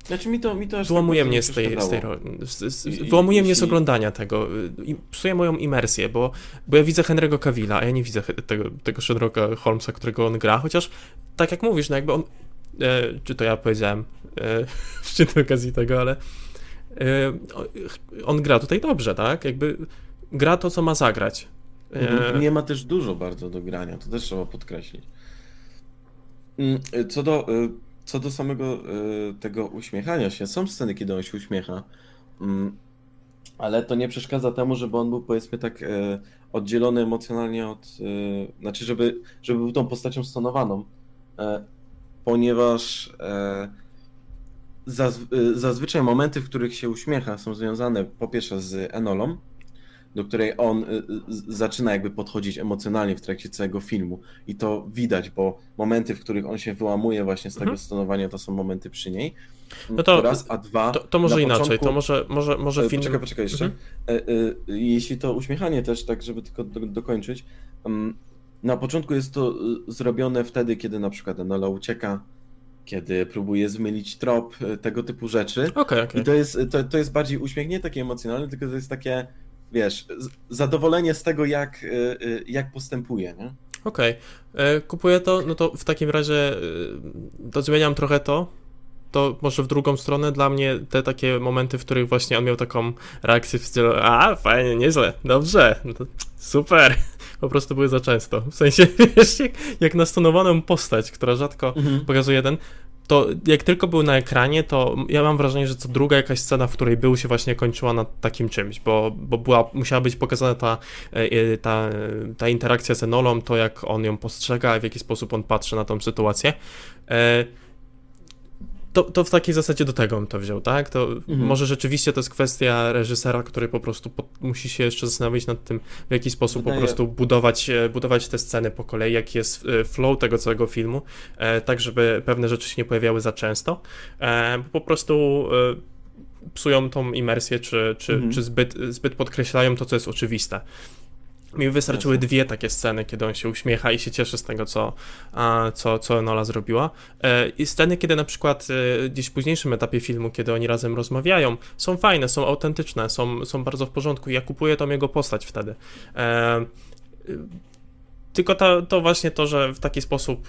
Znaczy mi to, mi to aż wyłamuje mnie z tej, z tej roli. Wyłamuje mnie z oglądania tego. I psuje moją imersję, bo, bo ja widzę Henry'ego Cavilla, a ja nie widzę tego, tego Sherlocka Holmesa, którego on gra, chociaż tak jak mówisz, no jakby on... E, czy to ja powiedziałem e, przy tej okazji tego, ale e, on gra tutaj dobrze, tak? Jakby gra to, co ma zagrać. E... Nie ma też dużo bardzo do grania, to też trzeba podkreślić. Co do, co do samego tego uśmiechania się, są sceny, kiedy on się uśmiecha, ale to nie przeszkadza temu, żeby on był, powiedzmy tak, oddzielony emocjonalnie od... Znaczy, żeby, żeby był tą postacią stonowaną, ponieważ zazwy- zazwyczaj momenty, w których się uśmiecha, są związane po pierwsze z Enolą, do której on zaczyna jakby podchodzić emocjonalnie w trakcie całego filmu. I to widać, bo momenty, w których on się wyłamuje właśnie z tego mhm. stonowania, to są momenty przy niej. No to raz, a dwa... To, to może inaczej, początku... to może, może, może film... Poczekaj, poczekaj jeszcze. Mhm. Jeśli to uśmiechanie też, tak żeby tylko do, dokończyć. Na początku jest to zrobione wtedy, kiedy na przykład Enola ucieka, kiedy próbuje zmylić trop, tego typu rzeczy. Okay, okay. I to jest, to, to jest bardziej uśmiech, nie taki emocjonalny, tylko to jest takie... Wiesz, zadowolenie z tego, jak, jak postępuje, nie? Okej. Okay. Kupuję to, no to w takim razie to zmieniam trochę to, to może w drugą stronę. Dla mnie te takie momenty, w których właśnie on miał taką reakcję w stylu a, fajnie, nieźle, dobrze, no to super, po prostu były za często. W sensie, wiesz, jak, jak nastonowaną postać, która rzadko mhm. pokazuje ten... To jak tylko był na ekranie, to ja mam wrażenie, że co druga jakaś scena, w której był, się właśnie kończyła nad takim czymś, bo, bo była, musiała być pokazana ta, ta, ta interakcja z Enolą, to jak on ją postrzega, w jaki sposób on patrzy na tą sytuację. To, to w takiej zasadzie do tego bym to wziął, tak? To mhm. może rzeczywiście to jest kwestia reżysera, który po prostu po, musi się jeszcze zastanowić nad tym, w jaki sposób Wydaje. po prostu budować, budować te sceny po kolei, jaki jest flow tego całego filmu, tak żeby pewne rzeczy się nie pojawiały za często, bo po prostu psują tą imersję, czy, czy, mhm. czy zbyt, zbyt podkreślają to, co jest oczywiste. Mi wystarczyły dwie takie sceny, kiedy on się uśmiecha i się cieszy z tego, co, co, co Enola zrobiła. I sceny, kiedy na przykład gdzieś w późniejszym etapie filmu, kiedy oni razem rozmawiają, są fajne, są autentyczne, są, są bardzo w porządku i ja kupuję tą jego postać wtedy. Tylko to, to właśnie to, że w taki sposób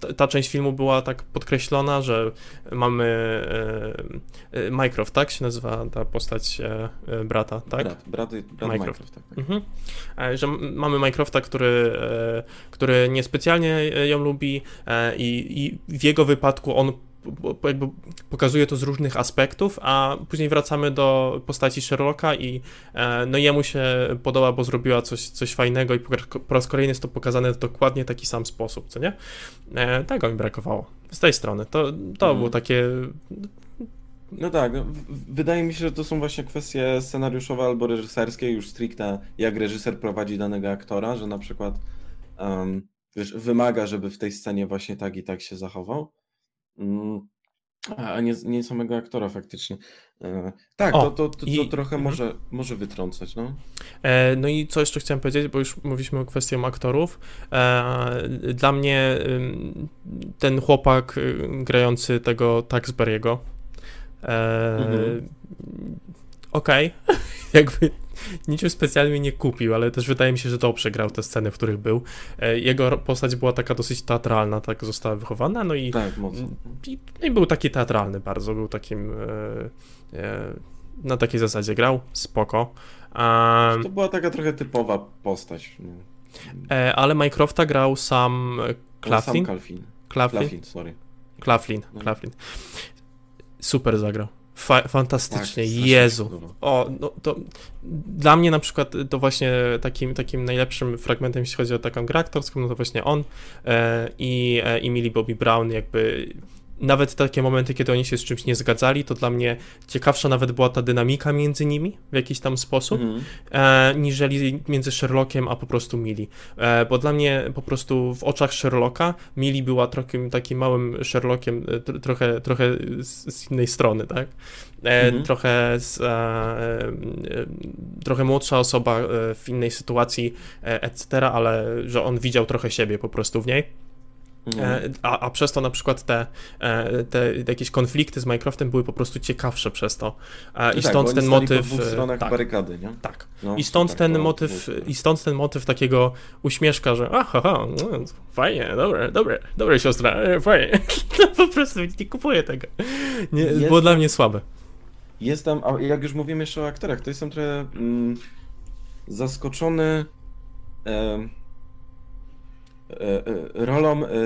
ta, ta część filmu była tak podkreślona, że mamy e, e, Mycroft, tak się nazywa ta postać e, brata, tak? Brat, brat, brat Mycroft. Mycroft, tak. tak. Mhm. E, że mamy Mycrofta, który, e, który niespecjalnie ją lubi e, i, i w jego wypadku on jakby pokazuje to z różnych aspektów, a później wracamy do postaci Sherlocka i no jemu się podoba, bo zrobiła coś, coś fajnego i po raz kolejny jest to pokazane w dokładnie taki sam sposób, co nie? Tego mi brakowało. Z tej strony. To, to hmm. było takie... No tak, no, wydaje mi się, że to są właśnie kwestie scenariuszowe albo reżyserskie, już stricte jak reżyser prowadzi danego aktora, że na przykład um, wiesz, wymaga, żeby w tej scenie właśnie tak i tak się zachował. A nie, nie samego aktora faktycznie. Tak, o, to, to, to, to i... trochę może, może wytrącać. No. E, no i co jeszcze chciałem powiedzieć, bo już mówiliśmy o kwestii aktorów. E, dla mnie ten chłopak grający tego Taxberiego. E, mhm. Okej, okay. Jakby niczym specjalnie nie kupił, ale też wydaje mi się, że dobrze grał te sceny, w których był. Jego postać była taka dosyć teatralna, tak została wychowana, no i, tak, i, i był taki teatralny bardzo, był takim e, e, na takiej zasadzie grał, spoko. A, to była taka trochę typowa postać. E, ale Mycrofta grał sam Claflin. No, sam Claflin, Claflin, sorry. Claflin, no. Claflin. Super zagrał. Fa- fantastycznie, tak, Jezu. O, no to dla mnie na przykład to właśnie takim, takim najlepszym fragmentem, jeśli chodzi o taką grę aktorską, no to właśnie on e, i, e, i Millie Bobby Brown, jakby nawet takie momenty, kiedy oni się z czymś nie zgadzali, to dla mnie ciekawsza nawet była ta dynamika między nimi w jakiś tam sposób, mm. e, niżeli między Sherlockiem a po prostu Millie. E, bo dla mnie po prostu w oczach Sherlocka Millie była trochę takim małym Sherlockiem, tr- trochę, trochę z, z innej strony, tak? E, mm-hmm. trochę, z, e, e, trochę młodsza osoba e, w innej sytuacji, e, et cetera, ale że on widział trochę siebie po prostu w niej. A, a przez to na przykład te, te jakieś konflikty z Mycroftem były po prostu ciekawsze przez to. I stąd tak, ten motyw. Po dwóch stronach tak, barykady, nie? Tak. No, I stąd tak, ten to, motyw, to i stąd ten motyw takiego uśmieszka, że aha, aha no, fajnie, dobre, dobre, dobre siostra, fajnie. Po prostu nie kupuję tego. Nie, jest, było dla mnie słabe. Jestem, a jak już mówimy jeszcze o aktorach, to jestem trochę mm, zaskoczony. E, rolą y, y,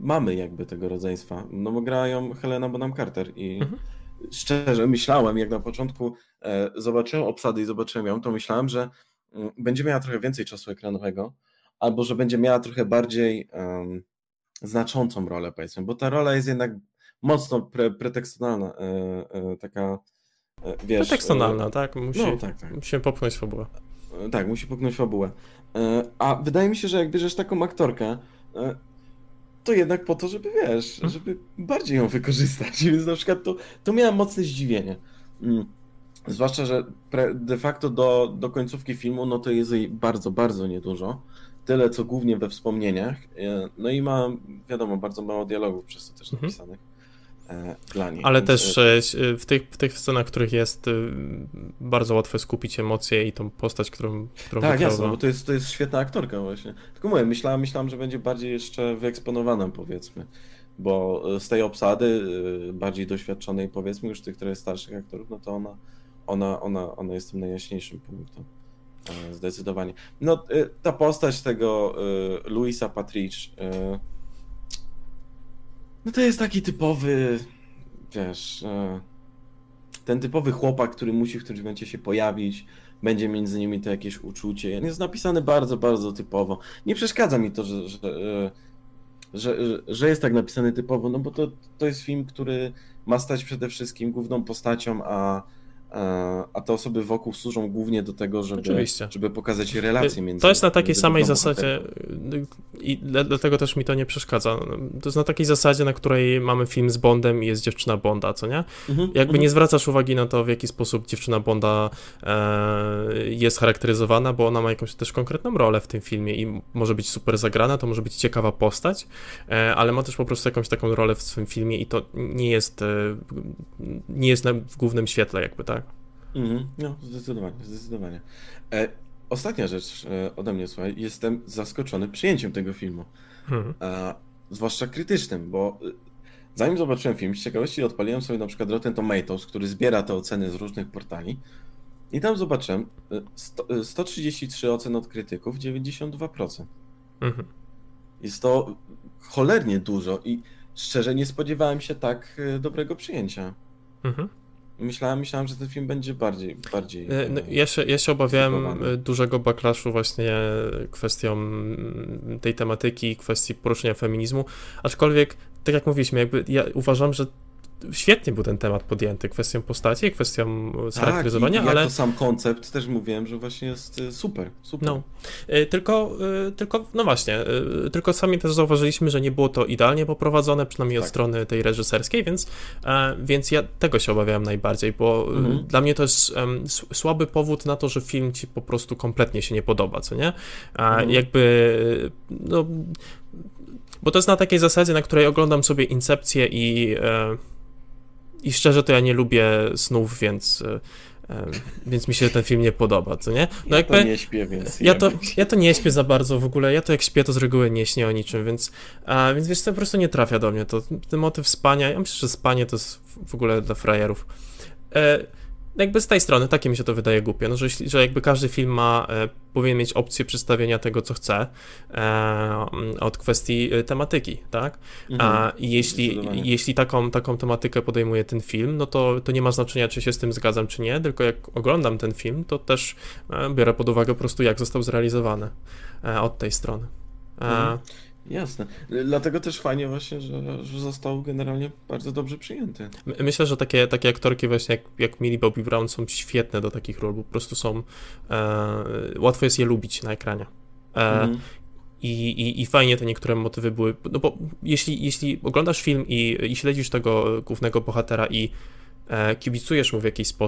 mamy jakby tego rodzeństwa, no bo grają Helena Bonham Carter i mhm. szczerze myślałem, jak na początku y, zobaczyłem obsadę i zobaczyłem ją, to myślałem, że y, będzie miała trochę więcej czasu ekranowego, albo że będzie miała trochę bardziej y, znaczącą rolę, powiedzmy, bo ta rola jest jednak mocno pre, pretekstowalna, y, y, taka, y, wiesz... Pretekstowalna, y, tak? Musi, no, tak, tak. Musi popchnąć fabułę. Tak, musi popchnąć fabułę. A wydaje mi się, że jak bierzesz taką aktorkę, to jednak po to, żeby wiesz, żeby bardziej ją wykorzystać. Więc na przykład to, to miałem mocne zdziwienie. Zwłaszcza, że de facto do, do końcówki filmu, no to jest jej bardzo, bardzo niedużo. Tyle, co głównie we wspomnieniach. No i ma, wiadomo, bardzo mało dialogów przez to też napisanych. Mhm. Dla niej. Ale też w tych, w tych scenach, w których jest, bardzo łatwo skupić emocje i tą postać, którą, którą tak, wykrywa. Jasne, bo to jest, to jest świetna aktorka właśnie. Tylko mówię, myślałem, myślałem, że będzie bardziej jeszcze wyeksponowana, powiedzmy, bo z tej obsady bardziej doświadczonej, powiedzmy, już tych, które jest starszych aktorów, no to ona, ona, ona, ona jest tym najjaśniejszym punktem. Zdecydowanie. No ta postać tego Louisa Patridge, no to jest taki typowy, wiesz, ten typowy chłopak, który musi w którymś momencie się pojawić, będzie między nimi to jakieś uczucie. Jest napisany bardzo, bardzo typowo. Nie przeszkadza mi to, że, że, że, że jest tak napisany typowo, no bo to, to jest film, który ma stać przede wszystkim główną postacią, a, a, a te osoby wokół służą głównie do tego, żeby, żeby pokazać relacje między nimi. To jest na takiej samej zasadzie... I dlatego też mi to nie przeszkadza. To jest na takiej zasadzie, na której mamy film z Bondem i jest dziewczyna Bonda, co nie? Mhm, Jakby nie zwracasz uwagi na to, w jaki sposób dziewczyna Bonda e, jest charakteryzowana, bo ona ma jakąś też konkretną rolę w tym filmie i może być super zagrana, to może być ciekawa postać, e, ale ma też po prostu jakąś taką rolę w swym filmie i to nie jest e, nie jest na, w głównym świetle jakby, tak? Mhm, no, zdecydowanie, zdecydowanie. E... Ostatnia rzecz ode mnie, słuchaj, jestem zaskoczony przyjęciem tego filmu, hmm. e, zwłaszcza krytycznym, bo zanim zobaczyłem film, z ciekawości odpaliłem sobie na przykład Rotten Tomatoes, który zbiera te oceny z różnych portali i tam zobaczyłem sto, sto trzydzieści trzy ocen od krytyków, dziewięćdziesiąt dwa procent. Hmm. Jest to cholernie dużo i szczerze nie spodziewałem się tak dobrego przyjęcia. Hmm. Myślałem, myślałem, że ten film będzie bardziej... bardziej no, ja, się, ja się obawiałem dużego backlashu właśnie kwestią tej tematyki, kwestii poruszenia feminizmu, aczkolwiek, tak jak mówiliśmy, jakby ja uważam, że świetnie był ten temat podjęty, kwestią postaci, kwestią charakteryzowania, tak, i, i ale... to sam koncept też mówiłem, że właśnie jest super, super. No, tylko, tylko, no właśnie, tylko sami też zauważyliśmy, że nie było to idealnie poprowadzone, przynajmniej tak. od strony tej reżyserskiej, więc, więc ja tego się obawiałem najbardziej, bo mhm. dla mnie to jest słaby powód na to, że film ci po prostu kompletnie się nie podoba, co nie? Mhm. Jakby, no... Bo to jest na takiej zasadzie, na której oglądam sobie Incepcję i... I szczerze to ja nie lubię snów, więc, więc mi się ten film nie podoba, co nie? No ja jakby, to nie śpię, więc... Ja to, ja to nie śpię za bardzo w ogóle, ja to jak śpię, to z reguły nie śnię o niczym, więc, a, więc wiesz, to po prostu nie trafia do mnie. To, ten motyw spania, ja myślę, że spanie to jest w ogóle dla frajerów. E, jakby z tej strony, takie mi się to wydaje głupie, no, że, że jakby każdy film ma, e, powinien mieć opcję przedstawienia tego, co chce, e, od kwestii tematyki, tak? Mhm, A jeśli, jeśli taką, taką tematykę podejmuje ten film, no to, to nie ma znaczenia, czy się z tym zgadzam, czy nie, tylko jak oglądam ten film, to też e, biorę pod uwagę po prostu, jak został zrealizowany e, od tej strony. E, mhm. Jasne. Dlatego też fajnie właśnie, że, że został generalnie bardzo dobrze przyjęty. Myślę, że takie, takie aktorki właśnie jak, jak Millie Bobby Brown są świetne do takich ról, bo po prostu są... E, łatwo jest je lubić na ekranie. E, mm. i, i, I fajnie te niektóre motywy były... No bo jeśli, jeśli oglądasz film i, i śledzisz tego głównego bohatera i e, kibicujesz mu w jakiś sposób,